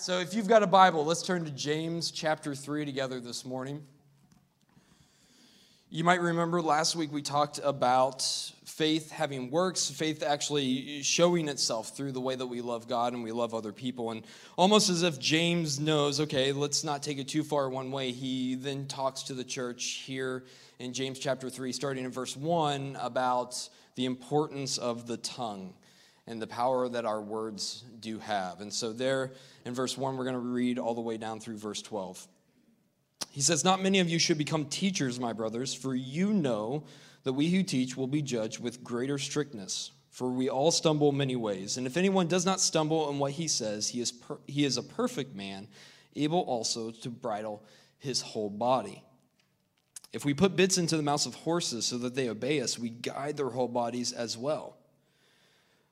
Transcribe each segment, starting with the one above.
So if you've got a Bible, let's turn to James chapter 3 together this morning. You might remember last week we talked about faith having works, faith actually showing itself through the way that we love God and we love other people. And almost as if James knows, okay, let's not take it too far one way, he then talks to the church here in James chapter 3, starting in verse 1, about the importance of the tongue and the power that our words do have. And so there in verse 1, we're going to read all the way down through verse 12. He says, "Not many of you should become teachers, my brothers, for you know that we who teach will be judged with greater strictness. For we all stumble many ways. And if anyone does not stumble in what he says, he is a perfect man, able also to bridle his whole body. If we put bits into the mouths of horses so that they obey us, we guide their whole bodies as well.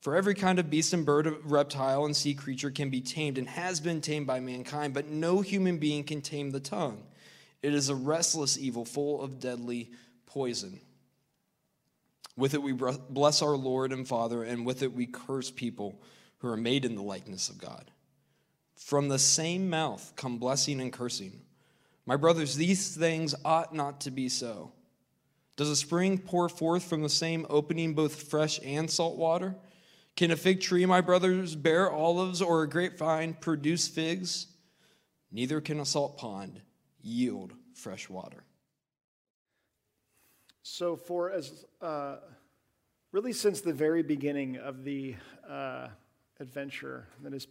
For every kind of beast and bird, reptile, and sea creature can be tamed and has been tamed by mankind, but no human being can tame the tongue. It is a restless evil full of deadly poison. With it we bless our Lord and Father, and with it we curse people who are made in the likeness of God. From the same mouth come blessing and cursing. My brothers, these things ought not to be so. Does a spring pour forth from the same opening both fresh and salt water? Can a fig tree, my brothers, bear olives, or a grapevine produce figs? Neither can a salt pond yield fresh water." So for really since the very beginning of the adventure that is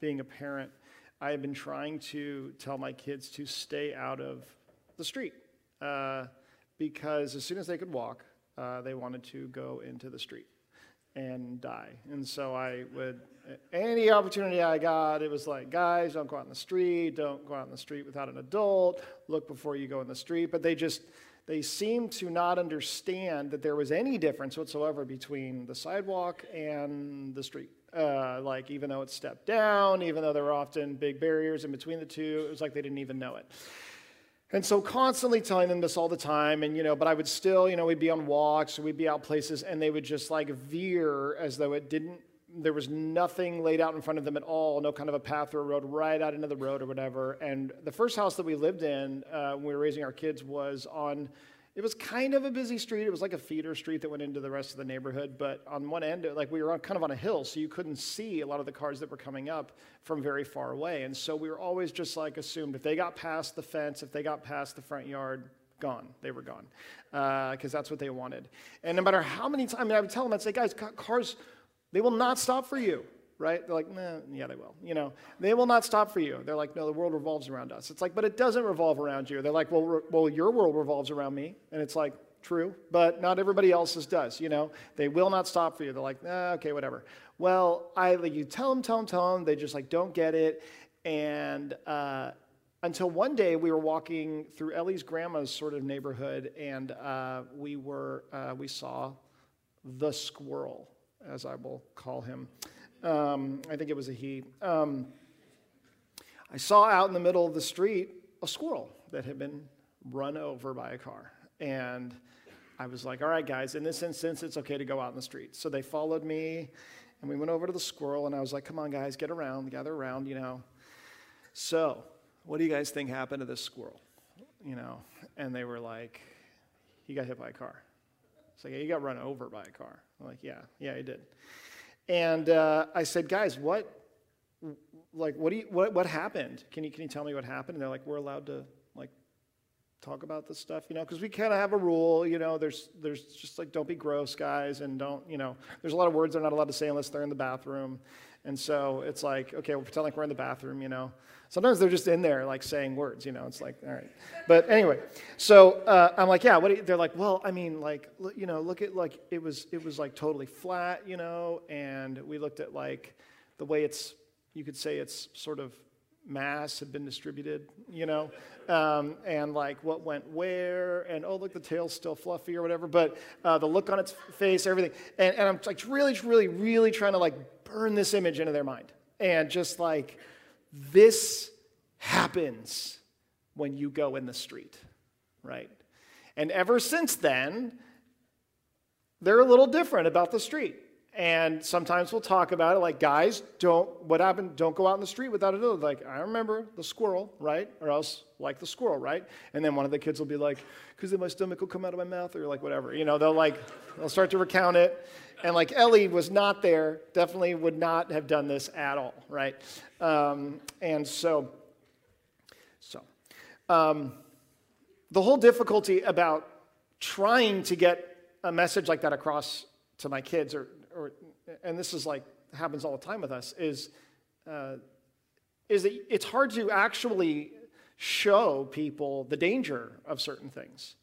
being a parent, I have been trying to tell my kids to stay out of the street because as soon as they could walk, they wanted to go into the street and die. And so I would, any opportunity I got, it was like, guys, don't go out in the street. Don't go out in the street without an adult. Look before you go in the street. But they seemed to not understand that there was any difference whatsoever between the sidewalk and the street. Like, even though it's stepped down, even though there were often big barriers in between the two, it was like they didn't even know it. And so constantly telling them this all the time, and, but I would still, we'd be on walks, we'd be out places, and they would just like veer as though there was nothing laid out in front of them at all, no kind of a path or a road, right out into the road or whatever. And the first house that we lived in when we were raising our kids it was kind of a busy street. It was like a feeder street that went into the rest of the neighborhood. But on one end, we were kind of on a hill, so you couldn't see a lot of the cars that were coming up from very far away. And so we were always just like assumed if they got past the fence, if they got past the front yard, gone. They were gone because that's what they wanted. And no matter how many times, I would tell them, I'd say, guys, cars, they will not stop for you. Right? They're like, nah, yeah, they will. They will not stop for you. They're like, no, the world revolves around us. It's like, but it doesn't revolve around you. They're like, well, your world revolves around me. And it's like, true, but not everybody else's does. They will not stop for you. They're like, nah, okay, whatever. Well, you tell them. They just like don't get it. And until one day we were walking through Ellie's grandma's sort of neighborhood, and we saw the squirrel, as I will call him. I think it was a he. I saw out in the middle of the street a squirrel that had been run over by a car. And I was like, all right, guys, in this instance, it's okay to go out in the street. So they followed me, and we went over to the squirrel, and I was like, come on, guys, get around, gather around, So what do you guys think happened to this squirrel? And they were like, he got hit by a car. It's like, yeah, he got run over by a car. I'm like, yeah, he did. And I said, guys, what happened? Can you tell me what happened? And they're like, we're allowed to like talk about this stuff, because we kind of have a rule, there's just like, don't be gross, guys, and don't, there's a lot of words they're not allowed to say unless they're in the bathroom. And so it's like, okay, we'll pretend like we're in the bathroom, Sometimes they're just in there, like, saying words, It's like, all right. But anyway, so I'm like, yeah, they're like, well, I mean, like, look at, like, it was like, totally flat, and we looked at, like, the way you could say it's sort of masks have been distributed, you know, and like what went where, and oh, look, the tail's still fluffy or whatever, but the look on its face, everything. And I'm like really trying to like burn this image into their mind. And just like, this happens when you go in the street, right? And ever since then, they're a little different about the street. And sometimes we'll talk about it, like, guys, what happened? Don't go out in the street without a dildo. Like, I remember the squirrel, right? Or else, like the squirrel, right? And then one of the kids will be like, because then my stomach will come out of my mouth, or like whatever. You know, they'll start to recount it. And like Ellie was not there, definitely would not have done this at all, right? The whole difficulty about trying to get a message like that across to my kids, or and this is like happens all the time with us, is that it's hard to actually show people the danger of certain things.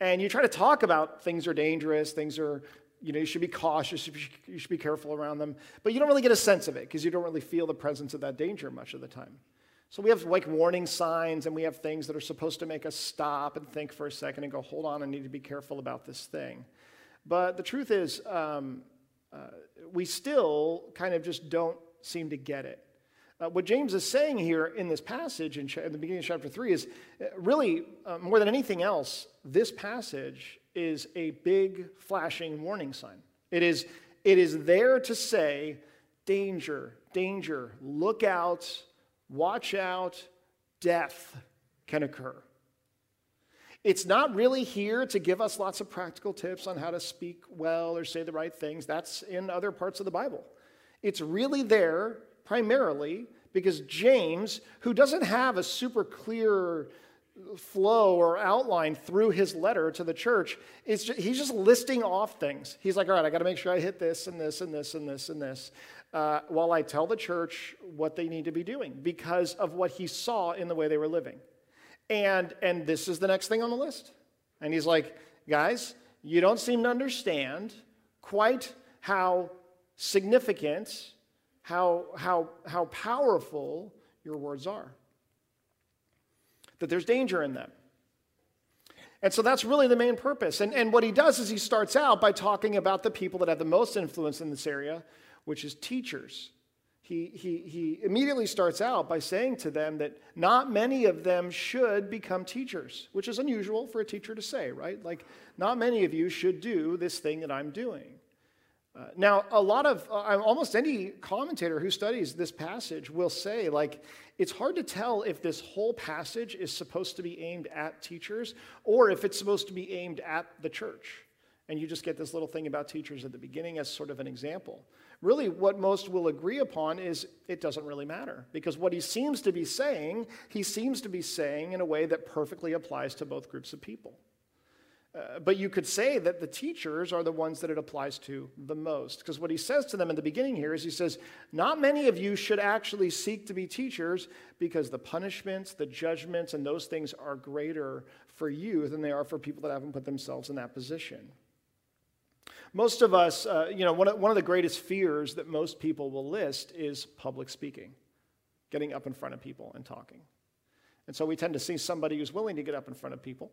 And you try to talk about things are dangerous, things are, you know, you should be cautious, you should be careful around them, but you don't really get a sense of it because you don't really feel the presence of that danger much of the time. So we have like warning signs, and we have things that are supposed to make us stop and think for a second and go, hold on, I need to be careful about this thing. But the truth is, we still kind of just don't seem to get it. What James is saying here in this passage in the beginning of chapter 3 is really, more than anything else, this passage is a big flashing warning sign. It is there to say, danger, danger, look out, watch out, death can occur. It's not really here to give us lots of practical tips on how to speak well or say the right things. That's in other parts of the Bible. It's really there primarily because James, who doesn't have a super clear flow or outline through his letter to the church, he's just listing off things. He's like, all right, I got to make sure I hit this and this and this and this and this, while I tell the church what they need to be doing because of what he saw in the way they were living. And this is the next thing on the list. And he's like, guys, you don't seem to understand quite how significant, how powerful your words are. That there's danger in them. And so that's really the main purpose. And what he does is he starts out by talking about the people that have the most influence in this area, which is teachers. He immediately starts out by saying to them that not many of them should become teachers, which is unusual for a teacher to say, right? Like, not many of you should do this thing that I'm doing. Now, a lot of, almost any commentator who studies this passage will say, like, it's hard to tell if this whole passage is supposed to be aimed at teachers or if it's supposed to be aimed at the church. And you just get this little thing about teachers at the beginning as sort of an example. Really, what most will agree upon is it doesn't really matter, because what he seems to be saying in a way that perfectly applies to both groups of people. But you could say that the teachers are the ones that it applies to the most, because what he says to them in the beginning here is he says, not many of you should actually seek to be teachers because the punishments, the judgments, and those things are greater for you than they are for people that haven't put themselves in that position. Most of us, one of the greatest fears that most people will list is public speaking, getting up in front of people and talking. And so we tend to see somebody who's willing to get up in front of people,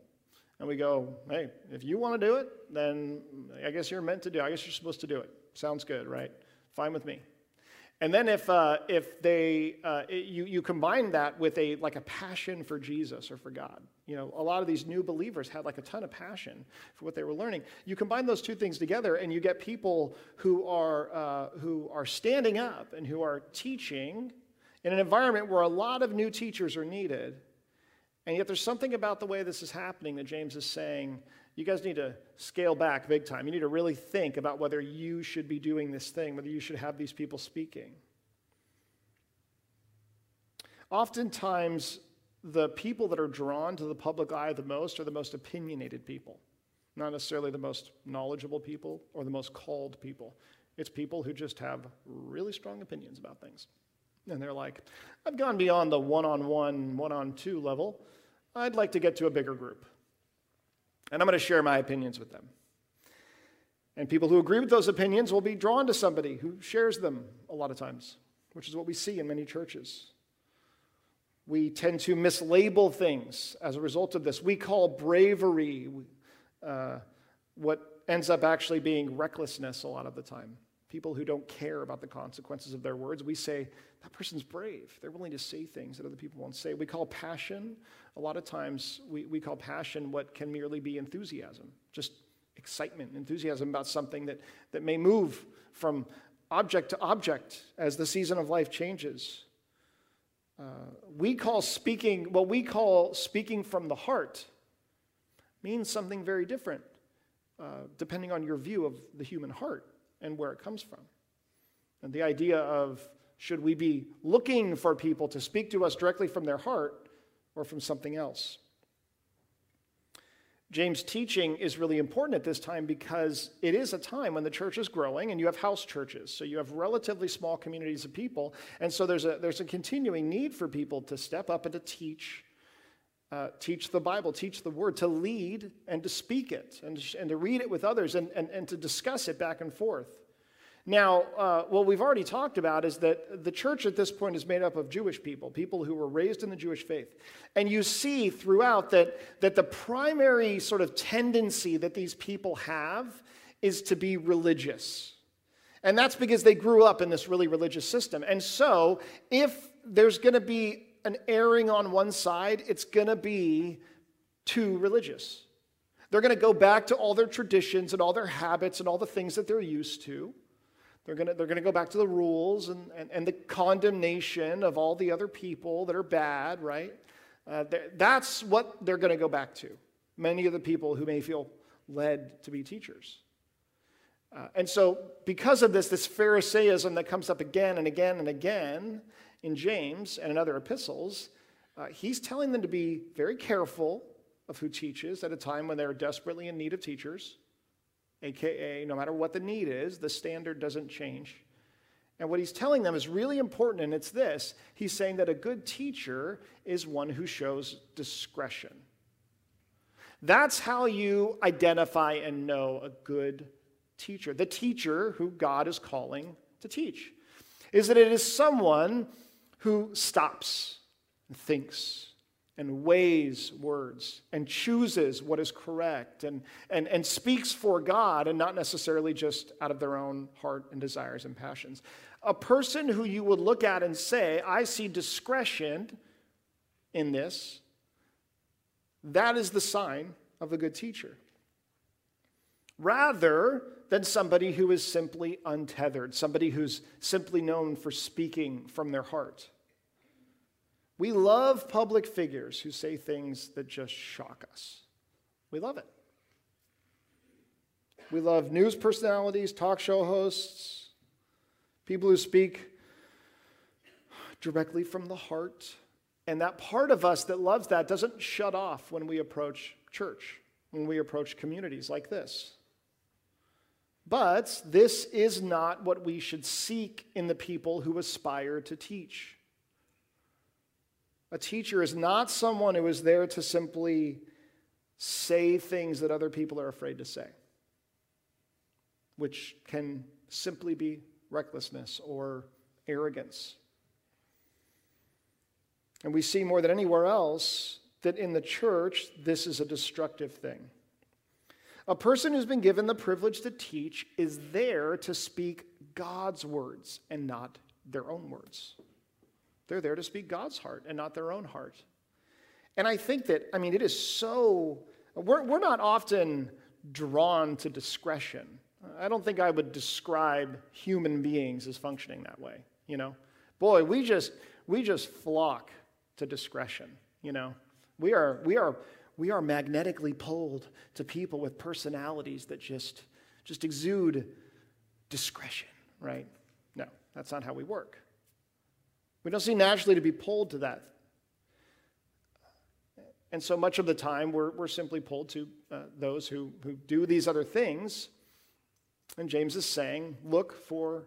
and we go, hey, if you want to do it, then I guess you're meant to do it. I guess you're supposed to do it. Sounds good, right? Fine with me. And then if you combine that with a passion for Jesus or for God, you know, a lot of these new believers had like a ton of passion for what they were learning. You combine those two things together, and you get people who are standing up and who are teaching in an environment where a lot of new teachers are needed. And yet, there's something about the way this is happening that James is saying, you guys need to scale back big time. You need to really think about whether you should be doing this thing, whether you should have these people speaking. Oftentimes, the people that are drawn to the public eye the most are the most opinionated people, not necessarily the most knowledgeable people or the most called people. It's people who just have really strong opinions about things. And they're like, I've gone beyond the one-on-one, one-on-two level. I'd like to get to a bigger group. And I'm going to share my opinions with them. And people who agree with those opinions will be drawn to somebody who shares them a lot of times, which is what we see in many churches. We tend to mislabel things as a result of this. We call bravery what ends up actually being recklessness a lot of the time. People who don't care about the consequences of their words, we say, that person's brave. They're willing to say things that other people won't say. We call passion, a lot of times, we call passion what can merely be enthusiasm, just excitement, enthusiasm about something that may move from object to object as the season of life changes. What we call speaking from the heart means something very different, depending on your view of the human heart and where it comes from. And the idea of, should we be looking for people to speak to us directly from their heart or from something else? James' teaching is really important at this time because it is a time when the church is growing and you have house churches. So you have relatively small communities of people. And so there's a continuing need for people to step up and to teach the Bible, teach the word, to lead and to speak it and to read it with others and to discuss it back and forth. Now, what we've already talked about is that the church at this point is made up of Jewish people who were raised in the Jewish faith. And you see throughout that the primary sort of tendency that these people have is to be religious. And that's because they grew up in this really religious system. And so if there's going to be an erring on one side, it's going to be too religious. They're going to go back to all their traditions and all their habits and all the things that they're used to. They're going to go back to the rules and the condemnation of all the other people that are bad, right? That's what they're going to go back to, many of the people who may feel led to be teachers. And so because of this Pharisaism that comes up again and again and again in James and in other epistles, he's telling them to be very careful of who teaches at a time when they're desperately in need of teachers. AKA, no matter what the need is, the standard doesn't change. And what he's telling them is really important, and it's this. He's saying that a good teacher is one who shows discretion. That's how you identify and know a good teacher. The teacher who God is calling to teach is that it is someone who stops and thinks and weighs words, and chooses what is correct, and speaks for God, and not necessarily just out of their own heart and desires and passions. A person who you would look at and say, I see discretion in this, that is the sign of a good teacher. Rather than somebody who is simply untethered, somebody who's simply known for speaking from their heart. We love public figures who say things that just shock us. We love it. We love news personalities, talk show hosts, people who speak directly from the heart. And that part of us that loves that doesn't shut off when we approach church, when we approach communities like this. But this is not what we should seek in the people who aspire to teach. A teacher is not someone who is there to simply say things that other people are afraid to say, which can simply be recklessness or arrogance. And we see more than anywhere else that in the church, this is a destructive thing. A person who's been given the privilege to teach is there to speak God's words and not their own words. They're there to speak God's heart and not their own heart. And I think that, I mean, it is so, we're not often drawn to discretion. I don't think I would describe human beings as functioning that way, you know. Boy, we just flock to discretion, you know. We are magnetically pulled to people with personalities that just exude discretion, right? No, that's not how we work. We don't seem naturally to be pulled to that. And so much of the time, we're simply pulled to those who do these other things. And James is saying, look for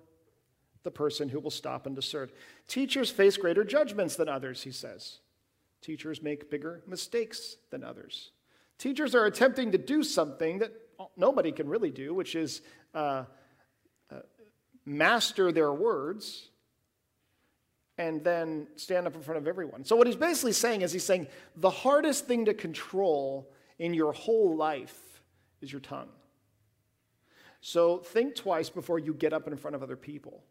the person who will stop and discern. Teachers face greater judgments than others, he says. Teachers make bigger mistakes than others. Teachers are attempting to do something that nobody can really do, which is master their words and then stand up in front of everyone. So what he's basically saying is he's saying the hardest thing to control in your whole life is your tongue. So think twice before you get up in front of other people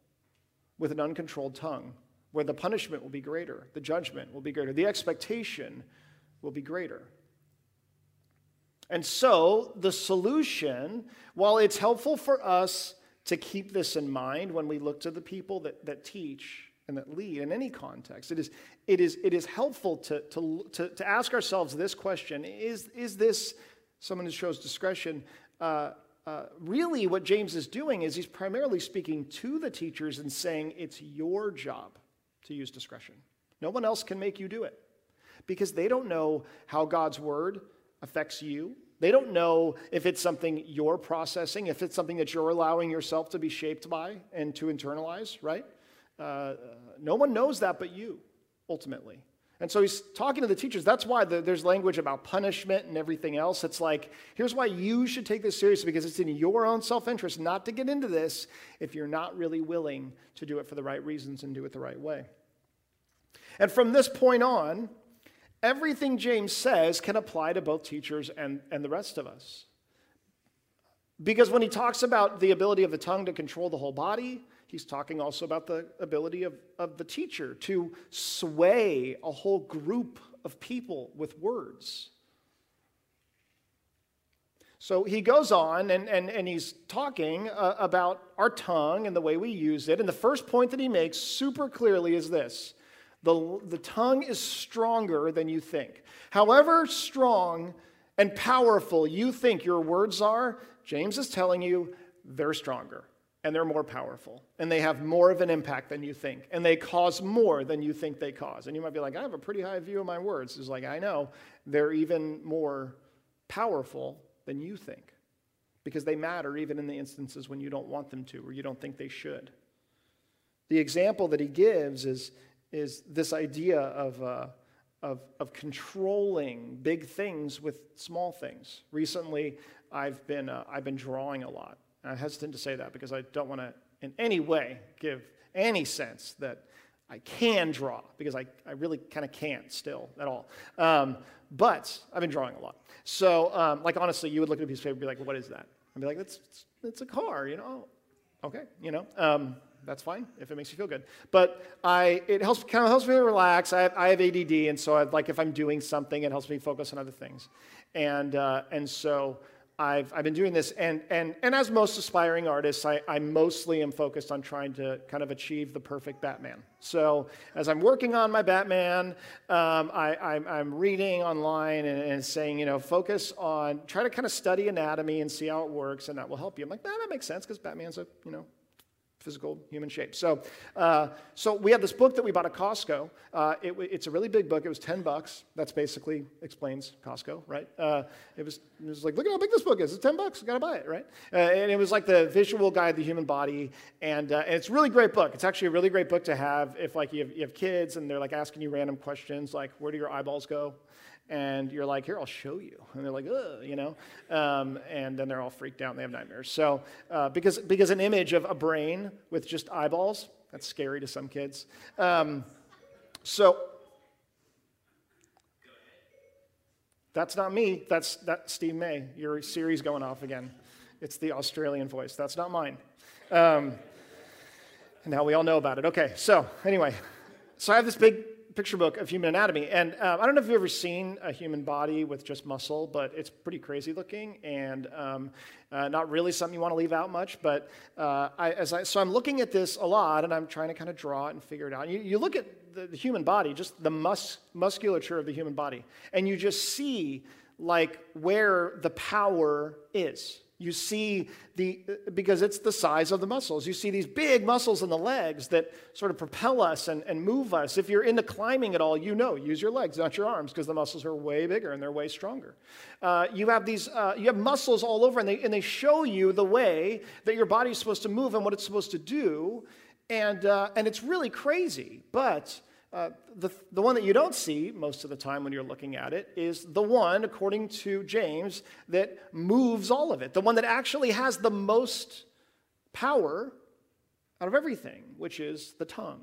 with an uncontrolled tongue, where the punishment will be greater, the judgment will be greater, the expectation will be greater. And so the solution, while it's helpful for us to keep this in mind when we look to the people that teach and that lead in any context, it is helpful to ask ourselves this question: Is this someone who shows discretion? Really, what James is doing is he's primarily speaking to the teachers and saying it's your job to use discretion. No one else can make you do it, because they don't know how God's word affects you. They don't know if it's something you're processing, if it's something that you're allowing yourself to be shaped by and to internalize, right? No one knows that but you, ultimately. And so he's talking to the teachers. That's why there's language about punishment and everything else. It's like, here's why you should take this seriously, because it's in your own self-interest not to get into this if you're not really willing to do it for the right reasons and do it the right way. And from this point on, everything James says can apply to both teachers and the rest of us. Because when he talks about the ability of the tongue to control the whole body, he's talking also about the ability of the teacher to sway a whole group of people with words. So he goes on and he's talking about our tongue and the way we use it. And the first point that he makes super clearly is this: The tongue is stronger than you think. However strong and powerful you think your words are, James is telling you they're stronger and they're more powerful and they have more of an impact than you think and they cause more than you think they cause. And you might be like, I have a pretty high view of my words. It's like, I know, they're even more powerful than you think because they matter even in the instances when you don't want them to or you don't think they should. The example that he gives is this idea of controlling big things with small things. Recently, I've been drawing a lot. And I'm hesitant to say that because I don't want to in any way give any sense that I can draw, because I really kind of can't still at all. But I've been drawing a lot. So, like, honestly, you would look at a piece of paper and be like, what is that? I'd be like, that's a car, you know? Okay, you know? That's fine if it makes you feel good. But it kind of helps me relax. I have ADD, and so if I'm doing something, it helps me focus on other things. And so I've been doing this, and as most aspiring artists, I mostly am focused on trying to kind of achieve the perfect Batman. So as I'm working on my Batman, I'm reading online and saying, you know, focus on, try to kind of study anatomy and see how it works, and that will help you. I'm like, that makes sense, because Batman's a, you know, physical human shape. So we had this book that we bought at Costco. It's a really big book. It was $10. That's basically explains Costco, right? It was like, look at how big this book is. It's $10. You gotta buy it, right? And it was like the visual guide to the human body, and it's a really great book. It's actually a really great book to have if like you have kids and they're like asking you random questions like, where do your eyeballs go? And you're like, here, I'll show you. And they're like, ugh, you know? And then they're all freaked out and they have nightmares. So, because an image of a brain with just eyeballs, that's scary to some kids. So, that's not me. That's Steve May. Your Siri's going off again. It's the Australian voice. That's not mine. Now we all know about it. Okay, so anyway. So I have this big picture book of human anatomy, and I don't know if you've ever seen a human body with just muscle, but it's pretty crazy looking, and not really something you want to leave out much, but so I'm looking at this a lot, and I'm trying to kind of draw it and figure it out. And you look at the human body, just the musculature of the human body, and you just see like where the power is. You see because it's the size of the muscles. You see these big muscles in the legs that sort of propel us and move us. If you're into climbing at all, you know, use your legs, not your arms, because the muscles are way bigger and they're way stronger. You have muscles all over, and they show you the way that your body's supposed to move and what it's supposed to do, and it's really crazy. But the one that you don't see most of the time when you're looking at it is the one, according to James, that moves all of it. The one that actually has the most power out of everything, which is the tongue.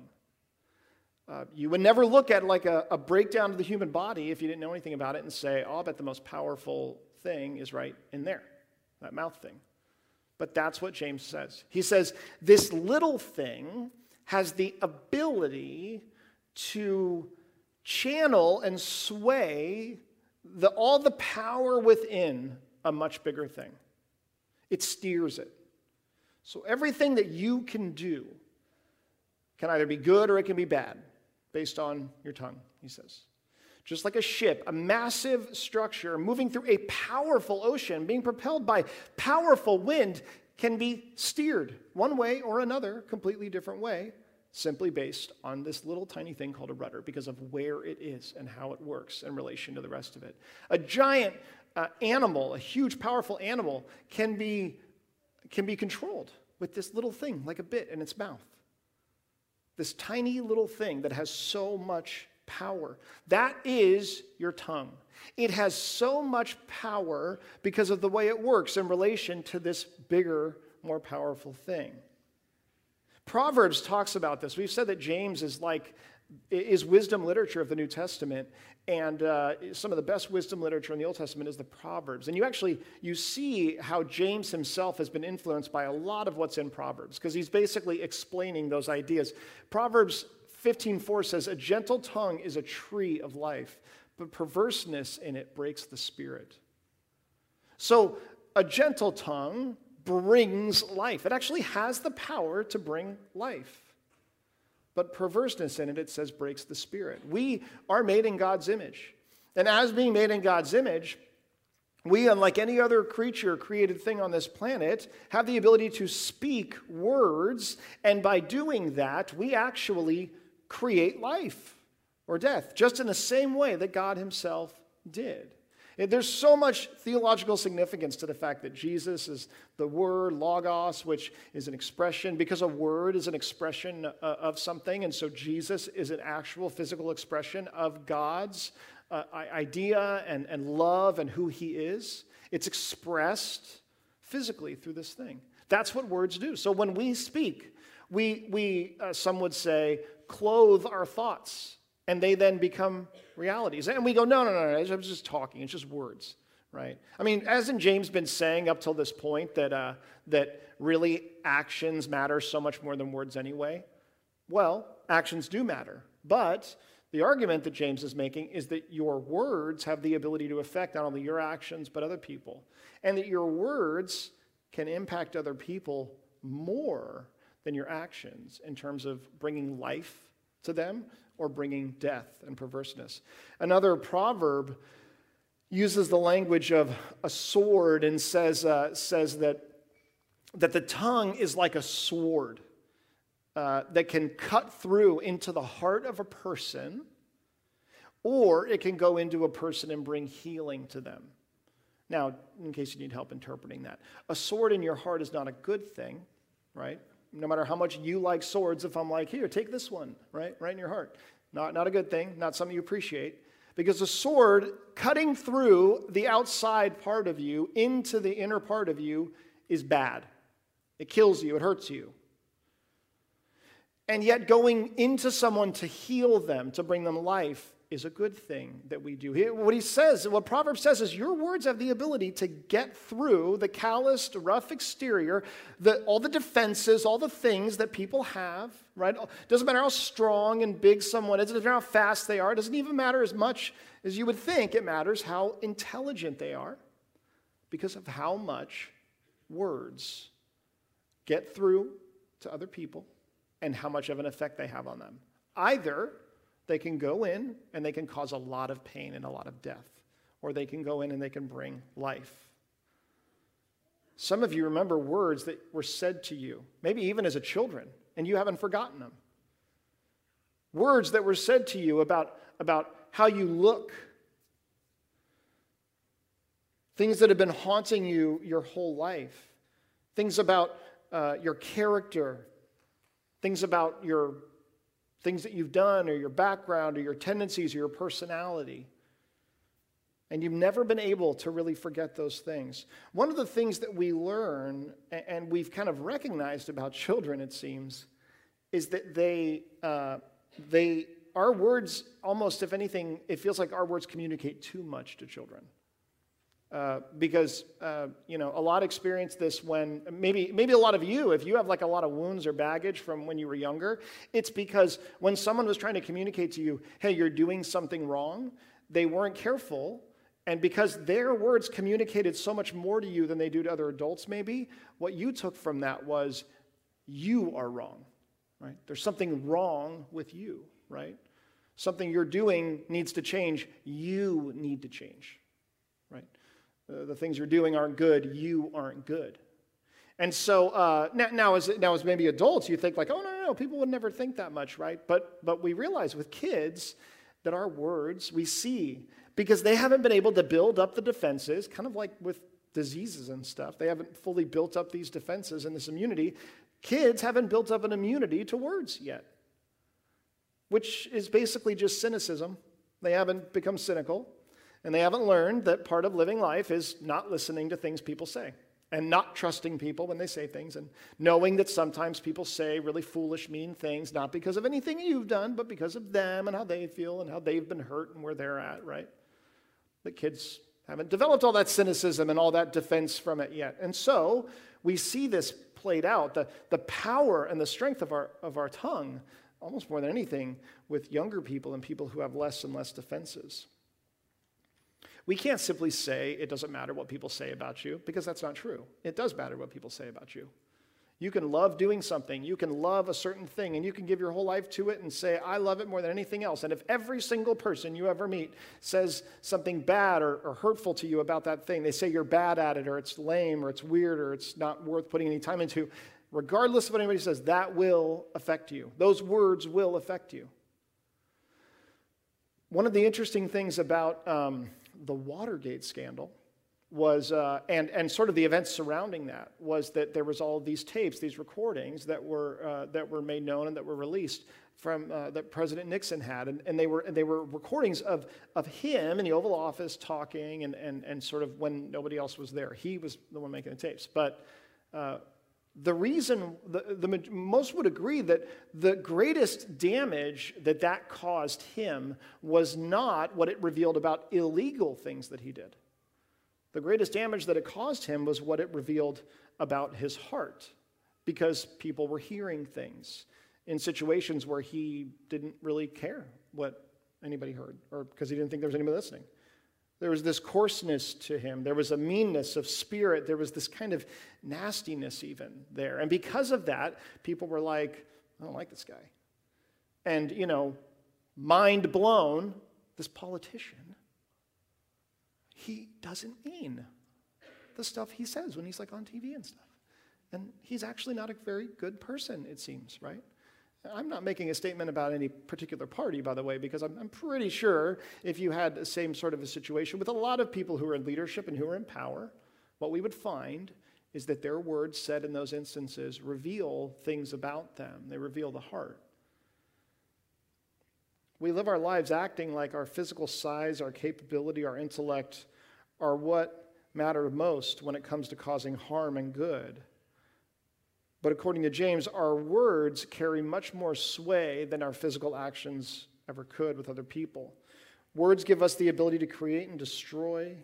You would never look at like a breakdown of the human body if you didn't know anything about it and say, oh, I bet the most powerful thing is right in there, that mouth thing. But that's what James says. He says, this little thing has the ability to channel and sway all the power within a much bigger thing. It steers it. So everything that you can do can either be good or it can be bad, based on your tongue, he says. Just like a ship, a massive structure moving through a powerful ocean, being propelled by powerful wind, can be steered one way or another, completely different way, simply based on this little tiny thing called a rudder because of where it is and how it works in relation to the rest of it. A giant animal, a huge, powerful animal, can be controlled with this little thing, like a bit in its mouth. This tiny little thing that has so much power. That is your tongue. It has so much power because of the way it works in relation to this bigger, more powerful thing. Proverbs talks about this. We've said that James is wisdom literature of the New Testament, and some of the best wisdom literature in the Old Testament is the Proverbs. And you see how James himself has been influenced by a lot of what's in Proverbs, because he's basically explaining those ideas. Proverbs 15:4 says, a gentle tongue is a tree of life, but perverseness in it breaks the spirit. So a gentle tongue brings life. It actually has the power to bring life. But perverseness in it, it says, breaks the spirit. We are made in God's image. And as being made in God's image, we, unlike any other creature, created thing on this planet, have the ability to speak words, and by doing that, we actually create life or death, just in the same way that God himself did. There's so much theological significance to the fact that Jesus is the word, logos, which is an expression, because a word is an expression of something, and so Jesus is an actual physical expression of God's idea and love and who he is. It's expressed physically through this thing. That's what words do. So when we speak, we some would say, clothe our thoughts, and they then become realities. And we go, no, I'm just talking. It's just words, right? I mean, hasn't James been saying up till this point that really actions matter so much more than words anyway? Well, actions do matter, but the argument that James is making is that your words have the ability to affect not only your actions, but other people, and that your words can impact other people more than your actions in terms of bringing life to them or bringing death and perverseness. Another proverb uses the language of a sword and says that the tongue is like a sword. That can cut through into the heart of a person, or it can go into a person and bring healing to them. Now, in case you need help interpreting that, a sword in your heart is not a good thing, right? No matter how much you like swords, if I'm like, here, take this one, right in your heart. Not a good thing, not something you appreciate, because a sword cutting through the outside part of you into the inner part of you is bad. It kills you, it hurts you. And yet going into someone to heal them, to bring them life, is a good thing that we do. What Proverbs says is your words have the ability to get through the calloused, rough exterior, all the defenses, all the things that people have, right? Doesn't matter how strong and big someone is. It doesn't matter how fast they are. It doesn't even matter as much as you would think. It matters how intelligent they are because of how much words get through to other people, and how much of an effect they have on them. Either they can go in and they can cause a lot of pain and a lot of death, or they can go in and they can bring life. Some of you remember words that were said to you, maybe even as a children, and you haven't forgotten them. Words that were said to you about how you look, things that have been haunting you your whole life, things about your character, things about your things that you've done or your background or your tendencies or your personality. And you've never been able to really forget those things. One of the things that we learn and we've kind of recognized about children, it seems, is that they our words almost, if anything, it feels like our words communicate too much to children. Because, you know, a lot experience this when, maybe a lot of you, if you have like a lot of wounds or baggage from when you were younger, it's because when someone was trying to communicate to you, hey, you're doing something wrong, they weren't careful. And because their words communicated so much more to you than they do to other adults maybe, what you took from that was, you are wrong, right? There's something wrong with you, right? Something you're doing needs to change. You need to change, right? The things you're doing aren't good. You aren't good. And so now as maybe adults, you think like, oh, no, people would never think that much, right? But we realize with kids that our words, we see, because they haven't been able to build up the defenses, kind of like with diseases and stuff. They haven't fully built up these defenses and this immunity. Kids haven't built up an immunity to words yet, which is basically just cynicism. They haven't become cynical, and they haven't learned that part of living life is not listening to things people say and not trusting people when they say things and knowing that sometimes people say really foolish, mean things, not because of anything you've done, but because of them and how they feel and how they've been hurt and where they're at, right? That kids haven't developed all that cynicism and all that defense from it yet. And so we see this played out, the power and the strength of our tongue, almost more than anything, with younger people and people who have less and less defenses. We can't simply say it doesn't matter what people say about you, because that's not true. It does matter what people say about you. You can love doing something, you can love a certain thing, and you can give your whole life to it and say, I love it more than anything else. And if every single person you ever meet says something bad or hurtful to you about that thing, they say you're bad at it, or it's lame, or it's weird, or it's not worth putting any time into, regardless of what anybody says, that will affect you. Those words will affect you. One of the interesting things about the Watergate scandal was, and sort of the events surrounding that, was that there was all of these tapes, these recordings that were made known and that were released from that President Nixon had, and they were recordings of him in the Oval Office talking, and sort of when nobody else was there. He was the one making the tapes. But the reason, the most would agree that the greatest damage that caused him was not what it revealed about illegal things that he did. The greatest damage that it caused him was what it revealed about his heart, because people were hearing things in situations where he didn't really care what anybody heard, or because he didn't think there was anybody listening. There was this coarseness to him. There was a meanness of spirit. There was this kind of nastiness even there. And because of that, people were like, I don't like this guy. And, you know, mind blown, this politician, he doesn't mean the stuff he says when he's like on TV and stuff. And he's actually not a very good person, it seems, right? I'm not making a statement about any particular party, by the way, because I'm pretty sure if you had the same sort of a situation with a lot of people who are in leadership and who are in power, what we would find is that their words said in those instances reveal things about them. They reveal the heart. We live our lives acting like our physical size, our capability, our intellect are what matter most when it comes to causing harm and good. But according to James, our words carry much more sway than our physical actions ever could with other people. Words give us the ability to create and destroy.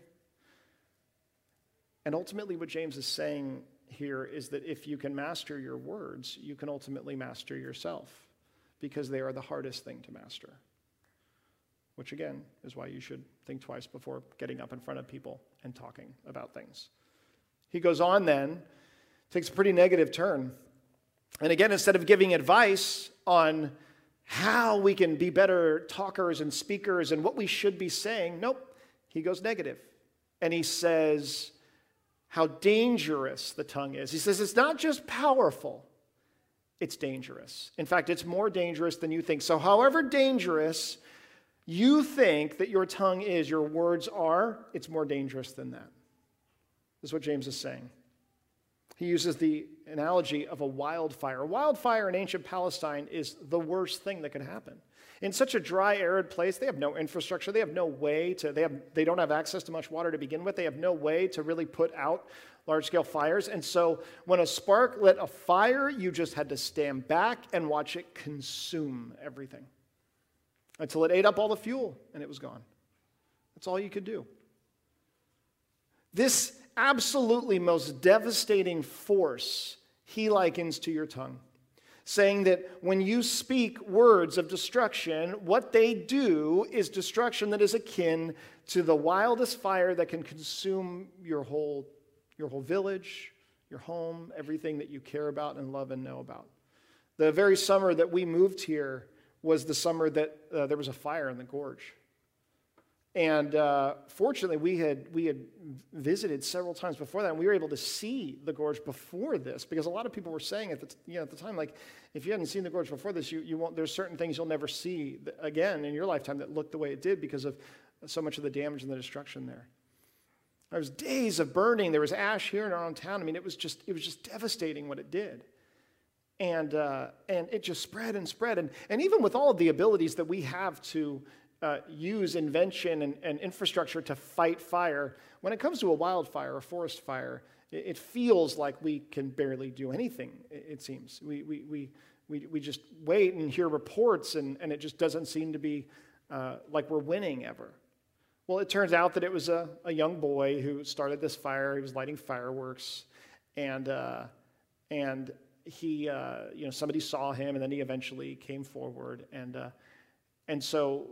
And ultimately what James is saying here is that if you can master your words, you can ultimately master yourself, because they are the hardest thing to master. Which again is why you should think twice before getting up in front of people and talking about things. He goes on then, takes a pretty negative turn. And again, instead of giving advice on how we can be better talkers and speakers and what we should be saying, nope, he goes negative. And he says how dangerous the tongue is. He says it's not just powerful, it's dangerous. In fact, it's more dangerous than you think. So however dangerous you think that your tongue is, your words are, it's more dangerous than that. This is what James is saying. He uses the analogy of a wildfire. A wildfire in ancient Palestine is the worst thing that could happen. In such a dry, arid place, they have no infrastructure. They have no way to, they don't have access to much water to begin with. They have no way to really put out large-scale fires. And so when a spark lit a fire, you just had to stand back and watch it consume everything. until it ate up all the fuel and it was gone. That's all you could do. This absolutely most devastating force he likens to your tongue, saying that when you speak words of destruction, what they do is destruction that is akin to the wildest fire that can consume your whole village, your home, everything that you care about and love and know about. The very summer that we moved here was the summer that there was a fire in the gorge. And fortunately, we had visited several times before that, and we were able to see the gorge before this, because a lot of people were saying at the time, like, if you hadn't seen the gorge before this, you won't. There's certain things you'll never see again in your lifetime that looked the way it did because of so much of the damage and the destruction there. There was days of burning. There was ash here in our own town. I mean, it was just devastating what it did. And it just spread and spread. And even with all of the abilities that we have to use invention and infrastructure to fight fire, when it comes to a wildfire, a forest fire, it feels like we can barely do anything, it seems. We just wait and hear reports, and it just doesn't seem to be like we're winning ever. Well, it turns out that it was a young boy who started this fire. He was lighting fireworks, and he, somebody saw him, and then he eventually came forward, and so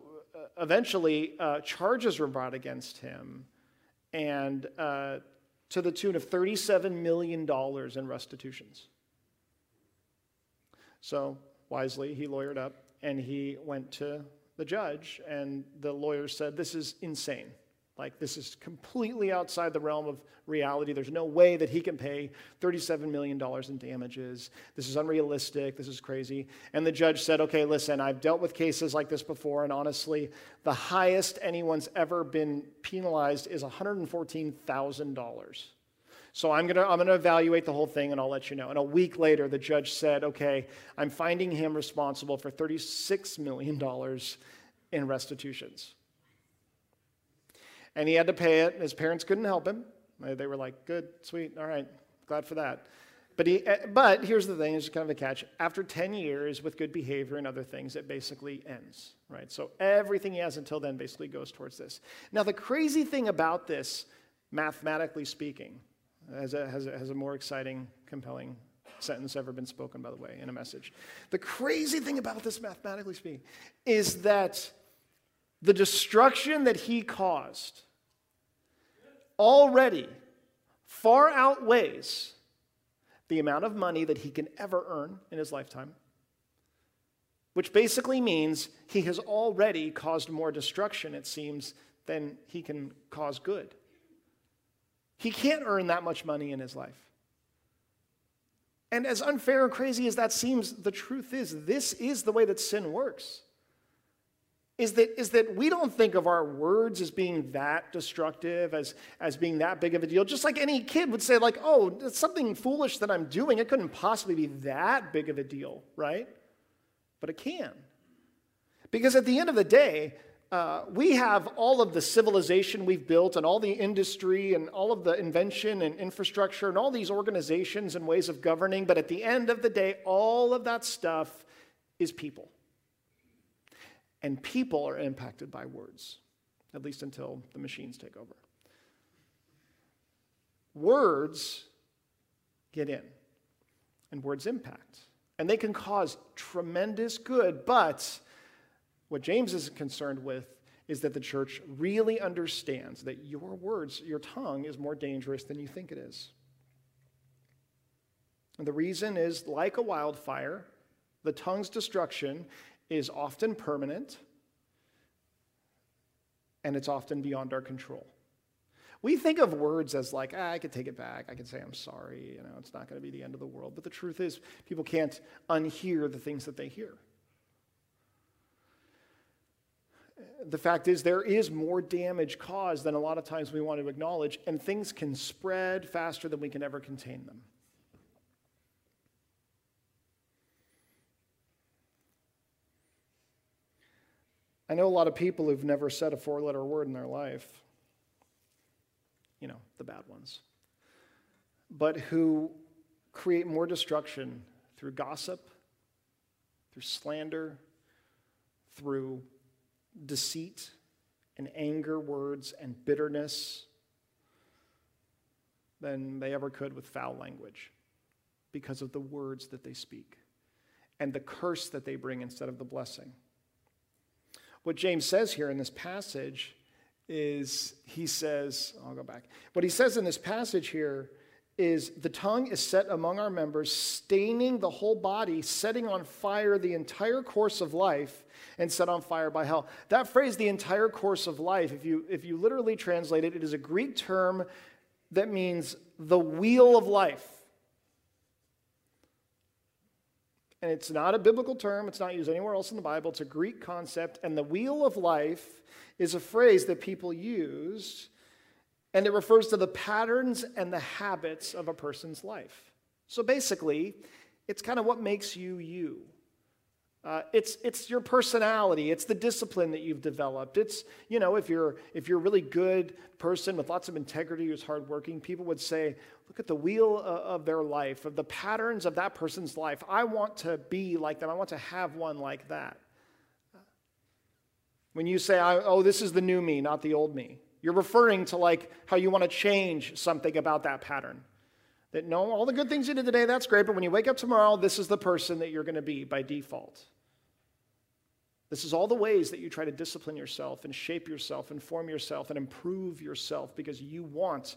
eventually charges were brought against him, and to the tune of $37 million in restitutions. So wisely, he lawyered up, and he went to the judge, and the lawyer said, this is insane. Like, this is completely outside the realm of reality. There's no way that he can pay $37 million in damages. This is unrealistic. This is crazy. And the judge said, okay, listen, I've dealt with cases like this before, and honestly, the highest anyone's ever been penalized is $114,000. So I'm going to evaluate the whole thing, and I'll let you know. And a week later, the judge said, okay, I'm finding him responsible for $36 million in restitutions. And he had to pay it. His parents couldn't help him. They were like, good, sweet, all right, glad for that. But here's the thing, it's kind of a catch. After 10 years with good behavior and other things, it basically ends, right? So everything he has until then basically goes towards this. Now, the crazy thing about this, mathematically speaking, has a more exciting, compelling sentence ever been spoken, by the way, in a message. The crazy thing about this, mathematically speaking, is that the destruction that he caused already far outweighs the amount of money that he can ever earn in his lifetime, which basically means he has already caused more destruction, it seems, than he can cause good. He can't earn that much money in his life. And as unfair and crazy as that seems, the truth is, this is the way that sin works. Is that we don't think of our words as being that destructive, as being that big of a deal. Just like any kid would say, like, oh, it's something foolish that I'm doing. It couldn't possibly be that big of a deal, right? But it can. Because at the end of the day, we have all of the civilization we've built and all the industry and all of the invention and infrastructure and all these organizations and ways of governing. But at the end of the day, all of that stuff is people. And people are impacted by words, at least until the machines take over. Words get in, and words impact. And they can cause tremendous good, but what James is concerned with is that the church really understands that your words, your tongue, is more dangerous than you think it is. And the reason is, like a wildfire, the tongue's destruction is often permanent, and it's often beyond our control. We think of words as like, I could take it back, I could say I'm sorry, it's not going to be the end of the world. But the truth is, people can't unhear the things that they hear. The fact is, there is more damage caused than a lot of times we want to acknowledge, and things can spread faster than we can ever contain them. I know a lot of people who've never said a four-letter word in their life, the bad ones, but who create more destruction through gossip, through slander, through deceit and anger words and bitterness than they ever could with foul language because of the words that they speak and the curse that they bring instead of the blessing. What James says here in this passage is, he says, I'll go back. What he says in this passage here is, the tongue is set among our members, staining the whole body, setting on fire the entire course of life, and set on fire by hell. That phrase, the entire course of life, if you literally translate it, it is a Greek term that means the wheel of life. And it's not a biblical term. It's not used anywhere else in the Bible. It's a Greek concept. And the wheel of life is a phrase that people used, and it refers to the patterns and the habits of a person's life. So basically, it's kind of what makes you you. It's your personality. It's the discipline that you've developed. It's, you know, if you're a really good person with lots of integrity, who's hardworking, people would say, look at the wheel of their life, of the patterns of that person's life. I want to be like them. I want to have one like that. When you say, oh, this is the new me, not the old me, you're referring to like how you want to change something about that pattern. That no, all the good things you did today, that's great, but when you wake up tomorrow, this is the person that you're going to be by default. This is all the ways that you try to discipline yourself and shape yourself and form yourself and improve yourself because you want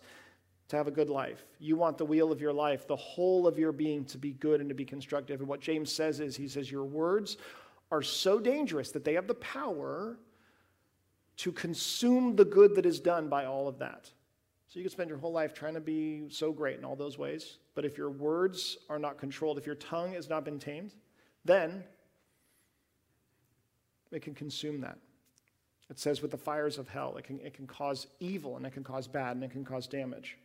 to have a good life. You want the wheel of your life, the whole of your being to be good and to be constructive. And what James says is, he says, your words are so dangerous that they have the power to consume the good that is done by all of that. So you can spend your whole life trying to be so great in all those ways, but if your words are not controlled, if your tongue has not been tamed, then it can consume that. It says with the fires of hell, it can cause evil, and it can cause bad, and it can cause damage.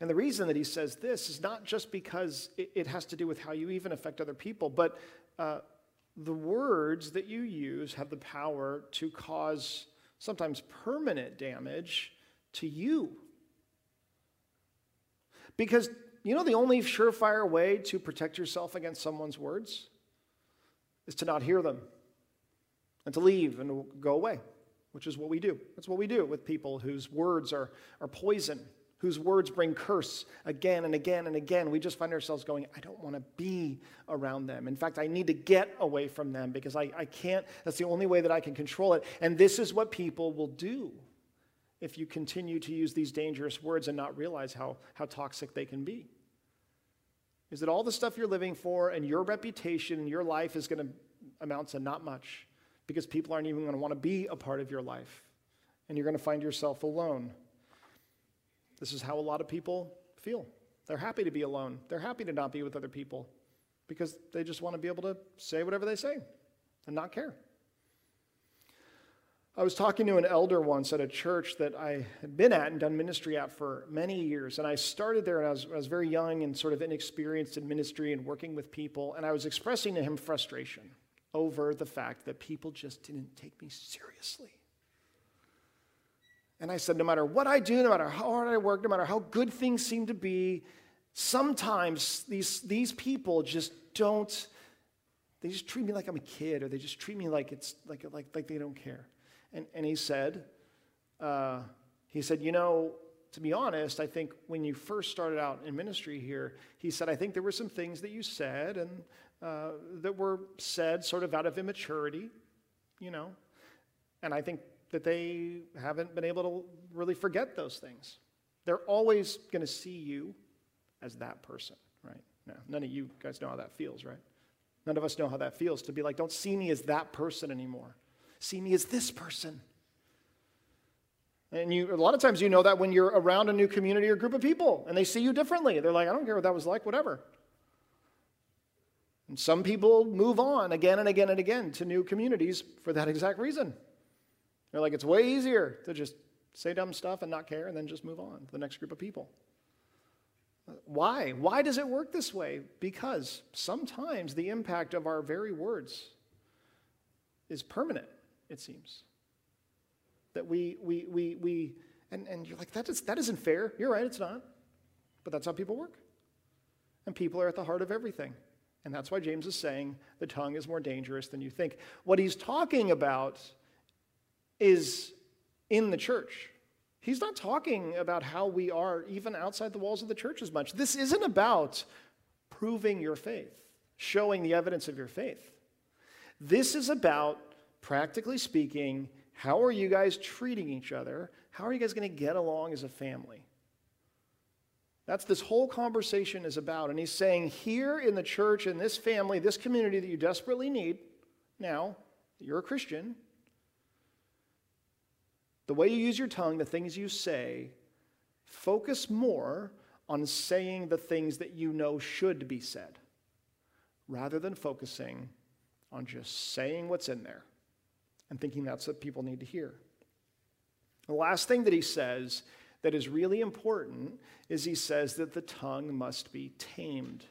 And the reason that he says this is not just because it has to do with how you even affect other people, but the words that you use have the power to cause sometimes permanent damage to you. Because, you know, the only surefire way to protect yourself against someone's words is to not hear them and to leave and go away, which is what we do. That's what we do with people whose words are poison, whose words bring curse again and again and again. We just find ourselves going, I don't want to be around them. In fact, I need to get away from them because I can't. That's the only way that I can control it. And this is what people will do if you continue to use these dangerous words and not realize how toxic they can be. Is that all the stuff you're living for and your reputation and your life is going to amount to not much because people aren't even going to want to be a part of your life. And you're going to find yourself alone. This is how a lot of people feel. They're happy to be alone. They're happy to not be with other people because they just want to be able to say whatever they say and not care. I was talking to an elder once at a church that I had been at and done ministry at for many years. And I started there, and I was very young and sort of inexperienced in ministry and working with people. And I was expressing to him frustration over the fact that people just didn't take me seriously. And I said, no matter what I do, no matter how hard I work, no matter how good things seem to be, sometimes these people just don't, they just treat me like I'm a kid, or they just treat me like it's like they don't care. And he said, you know, to be honest, I think when you first started out in ministry here, he said, I think there were some things that you said and that were said sort of out of immaturity, you know, and I think that they haven't been able to really forget those things. They're always going to see you as that person, right? No, none of you guys know how that feels, right? None of us know how that feels to be like, don't see me as that person anymore. See me as this person. And a lot of times you know that when you're around a new community or group of people and they see you differently. They're like, I don't care what that was like, whatever. And some people move on again and again and again to new communities for that exact reason. They're like, it's way easier to just say dumb stuff and not care and then just move on to the next group of people. Why? Why does it work this way? Because sometimes the impact of our very words is permanent, it seems. That we and you're like, that isn't fair. You're right, it's not. But that's how people work. And people are at the heart of everything. And that's why James is saying the tongue is more dangerous than you think. What he's talking about is in the church. He's not talking about how we are even outside the walls of the church as much. This isn't about proving your faith, showing the evidence of your faith. This is about, practically speaking, how are you guys treating each other? How are you guys going to get along as a family? That's this whole conversation is about. And he's saying here in the church, in this family, this community that you desperately need, now you're a Christian, the way you use your tongue, the things you say, focus more on saying the things that you know should be said, rather than focusing on just saying what's in there and thinking that's what people need to hear. The last thing that he says that is really important is he says that the tongue must be tamed.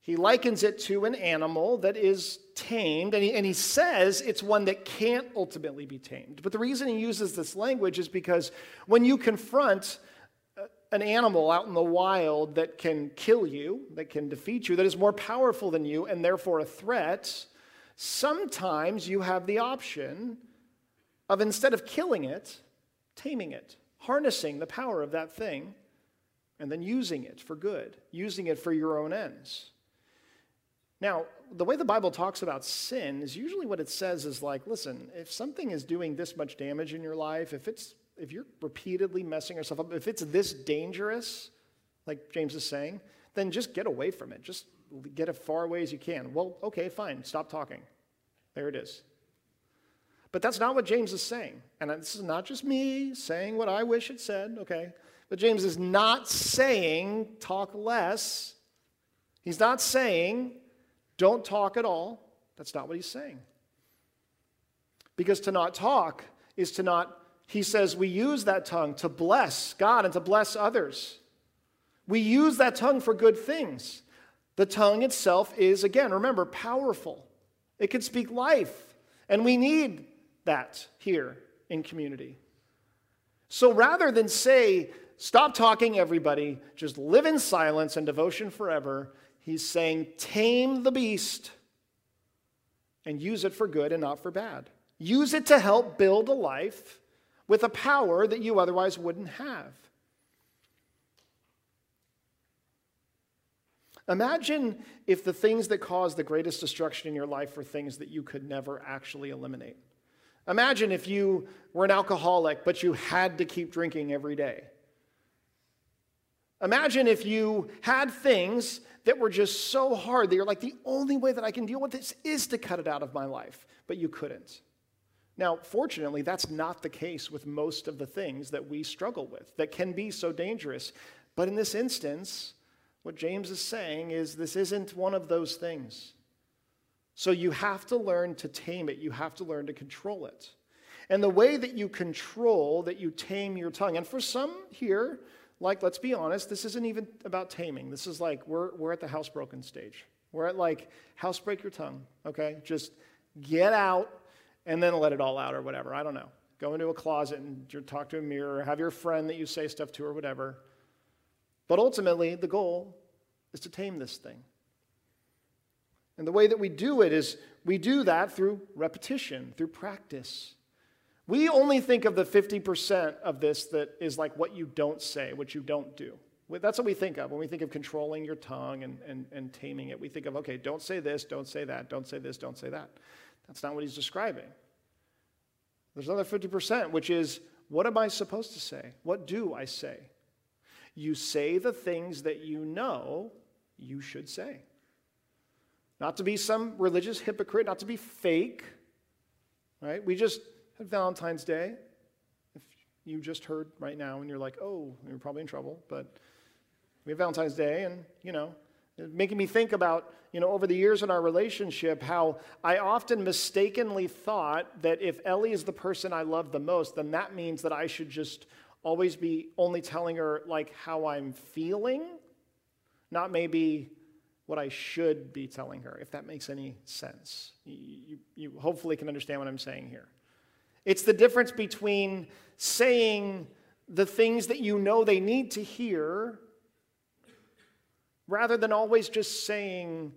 He likens it to an animal that is tamed, and he says it's one that can't ultimately be tamed. But the reason he uses this language is because when you confront an animal out in the wild that can kill you, that can defeat you, that is more powerful than you, and therefore a threat, sometimes you have the option of, instead of killing it, taming it, harnessing the power of that thing, and then using it for good, using it for your own ends. Now, the way the Bible talks about sin is usually what it says is like, listen, if something is doing this much damage in your life, if you're repeatedly messing yourself up, if it's this dangerous, like James is saying, then just get away from it. Just get as far away as you can. Well, okay, fine, stop talking. There it is. But that's not what James is saying. And this is not just me saying what I wish it said, okay? But James is not saying talk less. He's not saying don't talk at all. That's not what he's saying. Because to not talk is to not, he says we use that tongue to bless God and to bless others. We use that tongue for good things. The tongue itself is, again, remember, powerful. It can speak life. And we need that here in community. So rather than say, stop talking, everybody, just live in silence and devotion forever, he's saying, tame the beast and use it for good and not for bad. Use it to help build a life with a power that you otherwise wouldn't have. Imagine if the things that cause the greatest destruction in your life were things that you could never actually eliminate. Imagine if you were an alcoholic, but you had to keep drinking every day. Imagine if you had things that were just so hard that you're like, the only way that I can deal with this is to cut it out of my life, but you couldn't. Now, fortunately, that's not the case with most of the things that we struggle with that can be so dangerous. But in this instance, what James is saying is this isn't one of those things. So you have to learn to tame it. You have to learn to control it. And the way that you control, that you tame your tongue, and for some here, like, let's be honest, this isn't even about taming. This is like, we're at the housebroken stage. We're at like, housebreak your tongue, okay? Just get out and then let it all out or whatever. I don't know. Go into a closet and talk to a mirror, or have your friend that you say stuff to or whatever. But ultimately, the goal is to tame this thing. And the way that we do it is we do that through repetition, through practice. We only think of the 50% of this that is like what you don't say, what you don't do. That's what we think of. When we think of controlling your tongue and taming it, we think of, okay, don't say this, don't say that, don't say this, don't say that. That's not what he's describing. There's another 50%, which is, what am I supposed to say? What do I say? You say the things that you know you should say. Not to be some religious hypocrite, not to be fake, right? We just had Valentine's Day. If you just heard right now and you're like, oh, you're probably in trouble, but we had Valentine's Day and, you know, it's making me think about, you know, over the years in our relationship, how I often mistakenly thought that if Ellie is the person I love the most, then that means that I should just always be only telling her like how I'm feeling, not maybe what I should be telling her, if that makes any sense. You hopefully can understand what I'm saying here. It's the difference between saying the things that you know they need to hear rather than always just saying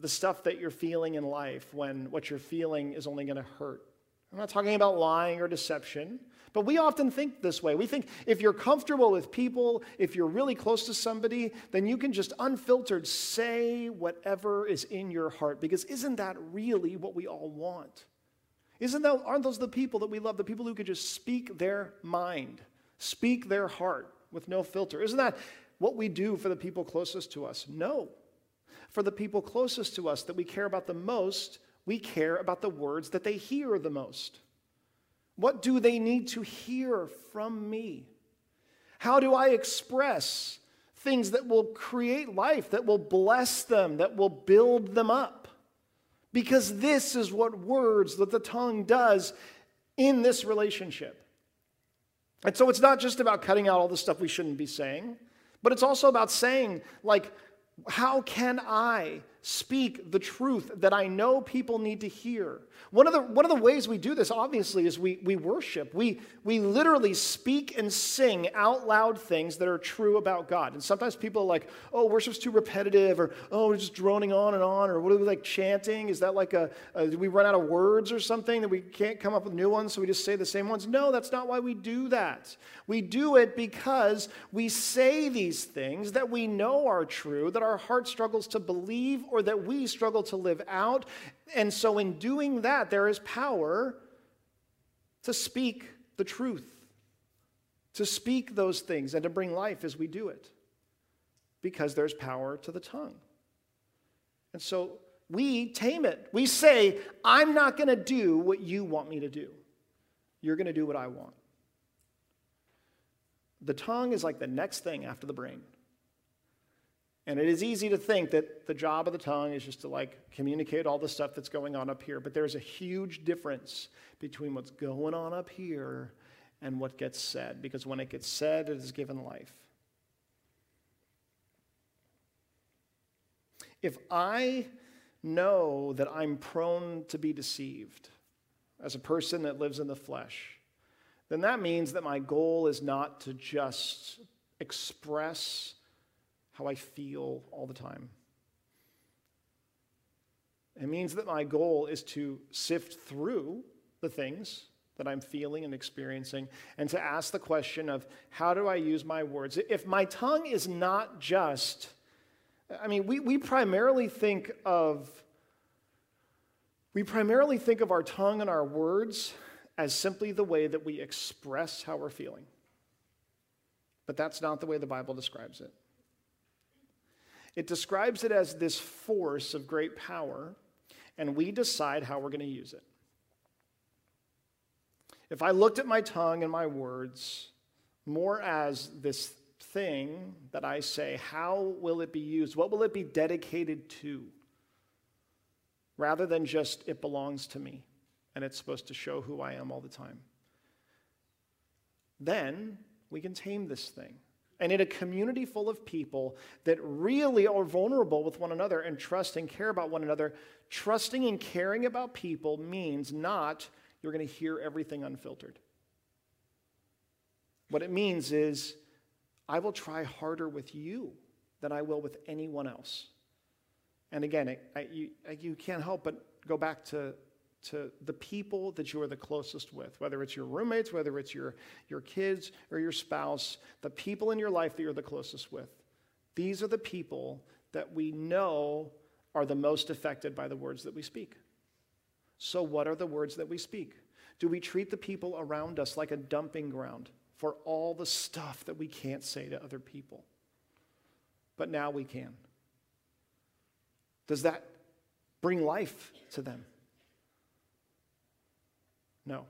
the stuff that you're feeling in life when what you're feeling is only going to hurt. I'm not talking about lying or deception, but we often think this way. We think if you're comfortable with people, if you're really close to somebody, then you can just unfiltered say whatever is in your heart, because isn't that really what we all want? Aren't those the people that we love, the people who could just speak their mind, speak their heart with no filter? Isn't that what we do for the people closest to us? No. For the people closest to us that we care about the most, we care about the words that they hear the most. What do they need to hear from me? How do I express things that will create life, that will bless them, that will build them up? Because this is what words, that the tongue does in this relationship. And so it's not just about cutting out all the stuff we shouldn't be saying, but it's also about saying, like, how can I speak the truth that I know people need to hear? One of the ways we do this, obviously, is we worship. We literally speak and sing out loud things that are true about God. And sometimes people are like, oh, worship's too repetitive, or oh, we're just droning on and on, or what are we like chanting? Is that like did we run out of words or something that we can't come up with new ones, so we just say the same ones? No, that's not why we do that. We do it because we say these things that we know are true, that our heart struggles to believe, or that we struggle to live out. And so in doing that, there is power to speak the truth, to speak those things, and to bring life as we do it, because there's power to the tongue. And so we tame it. We say, I'm not going to do what you want me to do. You're going to do what I want. The tongue is like the next thing after the brain. And it is easy to think that the job of the tongue is just to like communicate all the stuff that's going on up here. But there's a huge difference between what's going on up here and what gets said. Because when it gets said, it is given life. If I know that I'm prone to be deceived as a person that lives in the flesh, then that means that my goal is not to just express how I feel all the time. It means that my goal is to sift through the things that I'm feeling and experiencing and to ask the question of how do I use my words? If my tongue is not just, we primarily think of our tongue and our words as simply the way that we express how we're feeling. But that's not the way the Bible describes it. It describes it as this force of great power, and we decide how we're going to use it. If I looked at my tongue and my words more as this thing that I say, how will it be used? What will it be dedicated to? Rather than just, it belongs to me, and it's supposed to show who I am all the time. Then we can tame this thing. And in a community full of people that really are vulnerable with one another and trust and care about one another, trusting and caring about people means not you're going to hear everything unfiltered. What it means is I will try harder with you than I will with anyone else. And again, you can't help but go back to the people that you are the closest with, whether it's your roommates, whether it's your kids or your spouse, the people in your life that you're the closest with. These are the people that we know are the most affected by the words that we speak. So what are the words that we speak? Do we treat the people around us like a dumping ground for all the stuff that we can't say to other people? But now we can. Does that bring life to them? No.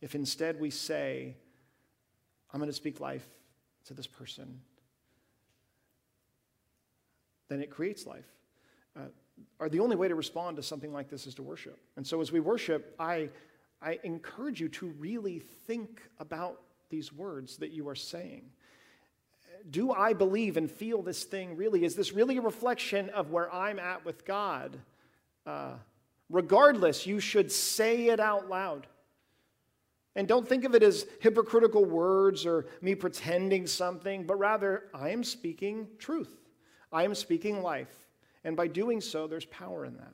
If instead we say, I'm going to speak life to this person, then it creates life. The only way to respond to something like this is to worship. And so as we worship, I encourage you to really think about these words that you are saying. Do I believe and feel this thing really? Is this really a reflection of where I'm at with God? Regardless, you should say it out loud. And don't think of it as hypocritical words or me pretending something, but rather, I am speaking truth. I am speaking life. And by doing so, there's power in that.